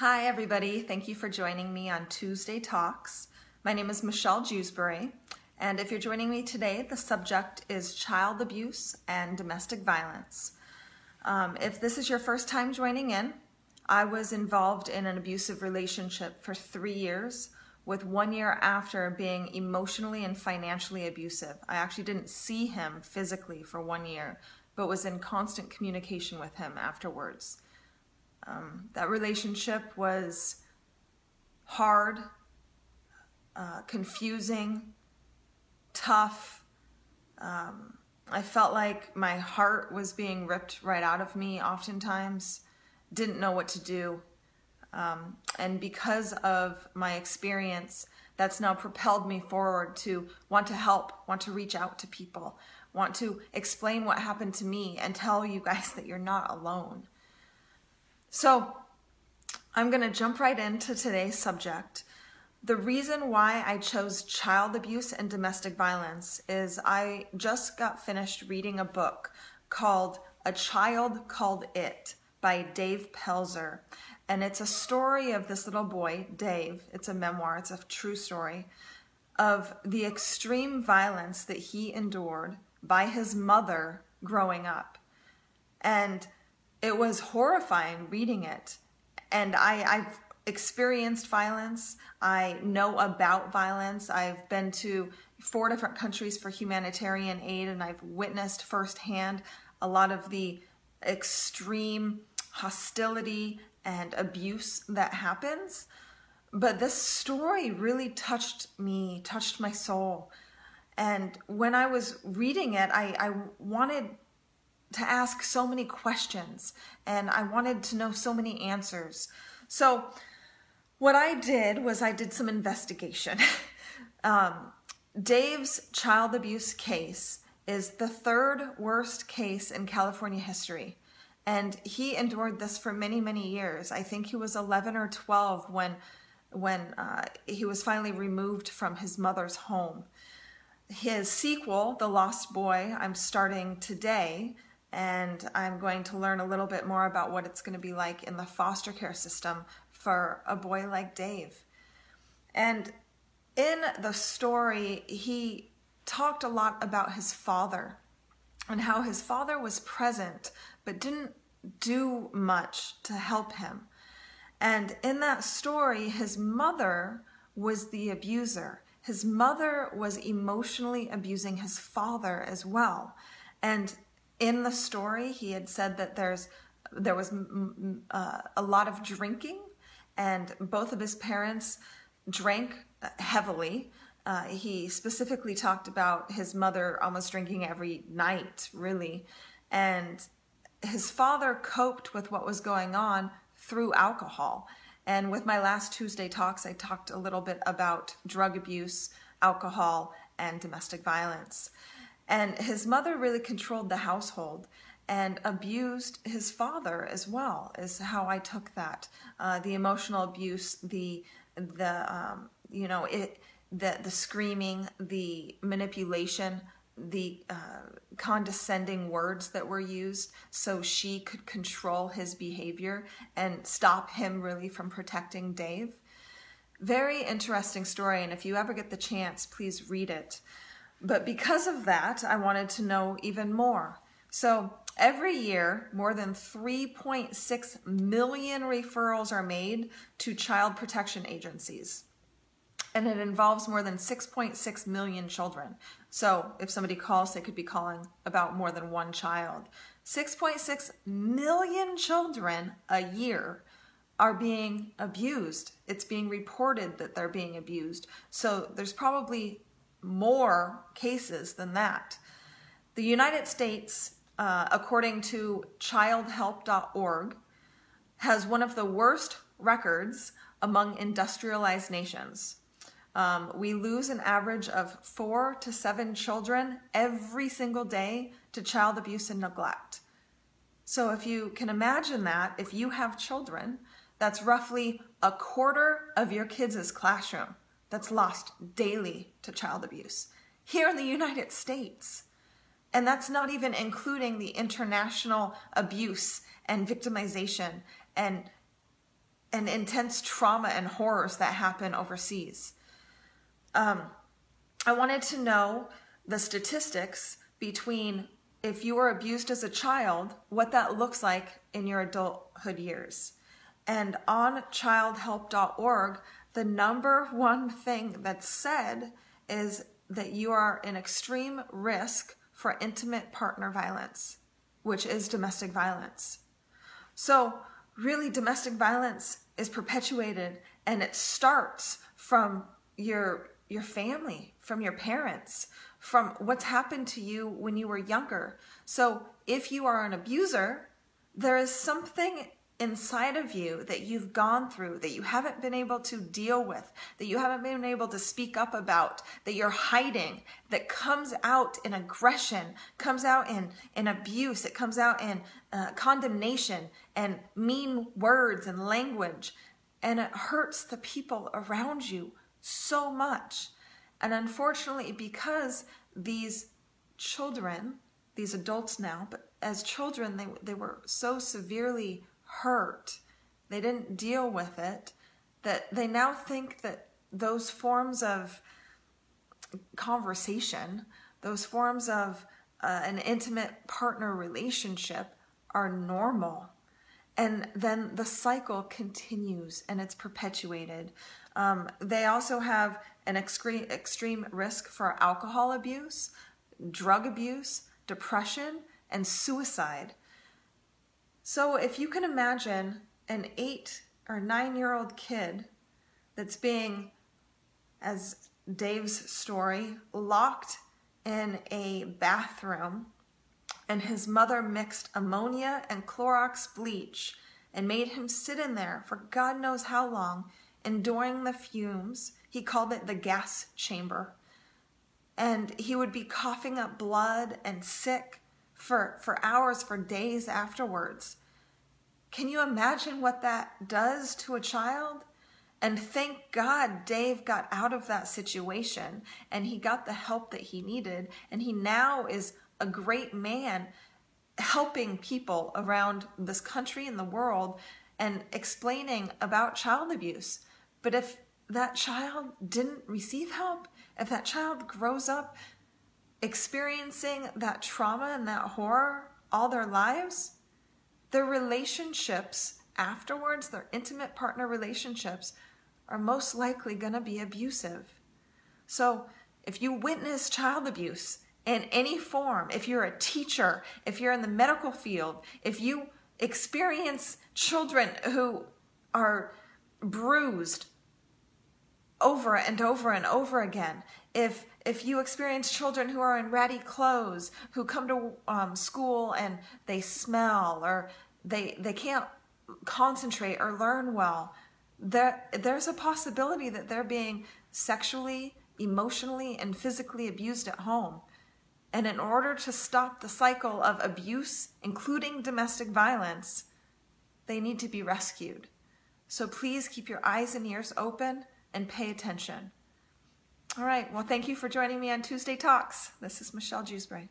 Hi everybody, thank you for joining me on Tuesday Talks. My name is Michelle Jewsbury, and if you're joining me today, the subject is child abuse and domestic violence. If this is your first time joining in, I was involved in an abusive relationship for 3 years, with 1 year after being emotionally and financially abusive. I actually didn't see him physically for 1 year, but was in constant communication with him afterwards. That relationship was hard, confusing, tough. I felt like my heart was being ripped right out of me oftentimes, didn't know what to do. And because of my experience, that's now propelled me forward to want to help, want to reach out to people, want to explain what happened to me and tell you guys that you're not alone. So I'm going to jump right into today's subject. The reason why I chose child abuse and domestic violence is I just got finished reading a book called A Child Called It by Dave Pelzer. And it's a story of this little boy, Dave. It's a memoir. It's a true story of the extreme violence that he endured by his mother growing up. And it was horrifying reading it, and I've experienced violence. I know about violence. I've been to 4 different countries for humanitarian aid, and I've witnessed firsthand a lot of the extreme hostility and abuse that happens. But this story really touched me, touched my soul. And when I was reading it, I wanted to ask so many questions, and I wanted to know so many answers. So what I did was I did some investigation. Dave's child abuse case is the 3rd worst case in California history, and he endured this for many, many years. I think he was 11 or 12 when he was finally removed from his mother's home. His sequel, The Lost Boy, I'm starting today, and I'm going to learn a little bit more about what it's going to be like in the foster care system for a boy like Dave. And in the story, he talked a lot about his father and how his father was present but didn't do much to help him. And in that story, his mother was the abuser. His mother was emotionally abusing his father as well. And in the story, he had said that there was a lot of drinking, and both of his parents drank heavily. He specifically talked about his mother almost drinking every night, really. And his father coped with what was going on through alcohol. And with my last Tuesday Talks, I talked a little bit about drug abuse, alcohol, and domestic violence. And his mother really controlled the household and abused his father as well, is how I took that. The emotional abuse, the screaming, the manipulation, the condescending words that were used so she could control his behavior and stop him really from protecting Dave. Very interesting story, and if you ever get the chance, please read it. But because of that, I wanted to know even more. So every year, more than 3.6 million referrals are made to child protection agencies. And it involves more than 6.6 million children. So if somebody calls, they could be calling about more than one child. 6.6 million children a year are being abused. It's being reported that they're being abused. So there's probably more cases than that. The United States, according to childhelp.org, has one of the worst records among industrialized nations. We lose an average of 4 to 7 children every single day to child abuse and neglect. So if you can imagine that, if you have children, that's roughly a quarter of your kids' classroom that's lost daily to child abuse here in the United States. And that's not even including the international abuse and victimization and and intense trauma and horrors that happen overseas. I wanted to know the statistics between if you were abused as a child, what that looks like in your adulthood years. And on childhelp.org, the number one thing that's said is that you are in extreme risk for intimate partner violence, which is domestic violence. So really, domestic violence is perpetuated, and it starts from your family, from your parents, from what's happened to you when you were younger. So if you are an abuser, there is something inside of you that you've gone through, that you haven't been able to deal with, that you haven't been able to speak up about, that you're hiding, that comes out in aggression, comes out in abuse, it comes out in condemnation and mean words and language, and it hurts the people around you so much. And unfortunately, because these children, these adults now, but as children, they were so severely hurt, they didn't deal with it, that they now think that those forms of conversation, those forms of an intimate partner relationship are normal. And then the cycle continues and it's perpetuated. They also have an extreme risk for alcohol abuse, drug abuse, depression, and suicide. So if you can imagine an 8 or 9-year-old kid that's being, as Dave's story, locked in a bathroom, and his mother mixed ammonia and Clorox bleach and made him sit in there for God knows how long, enduring the fumes. He called it the gas chamber. And he would be coughing up blood and sick for hours, for days afterwards. Can you imagine what that does to a child? And thank God Dave got out of that situation, and he got the help that he needed, and he now is a great man helping people around this country and the world and explaining about child abuse. But if that child didn't receive help, if that child grows up experiencing that trauma and that horror all their lives, their relationships afterwards, their intimate partner relationships, are most likely going to be abusive. So if you witness child abuse in any form, if you're a teacher, if you're in the medical field, if you experience children who are bruised over and over again, if you experience children who are in ratty clothes, who come to school and they smell, or they can't concentrate or learn well, there's a possibility that they're being sexually, emotionally, and physically abused at home. And in order to stop the cycle of abuse, including domestic violence, they need to be rescued. So please keep your eyes and ears open and pay attention. All right, well, thank you for joining me on Tuesday Talks. This is Michelle Jewsbury.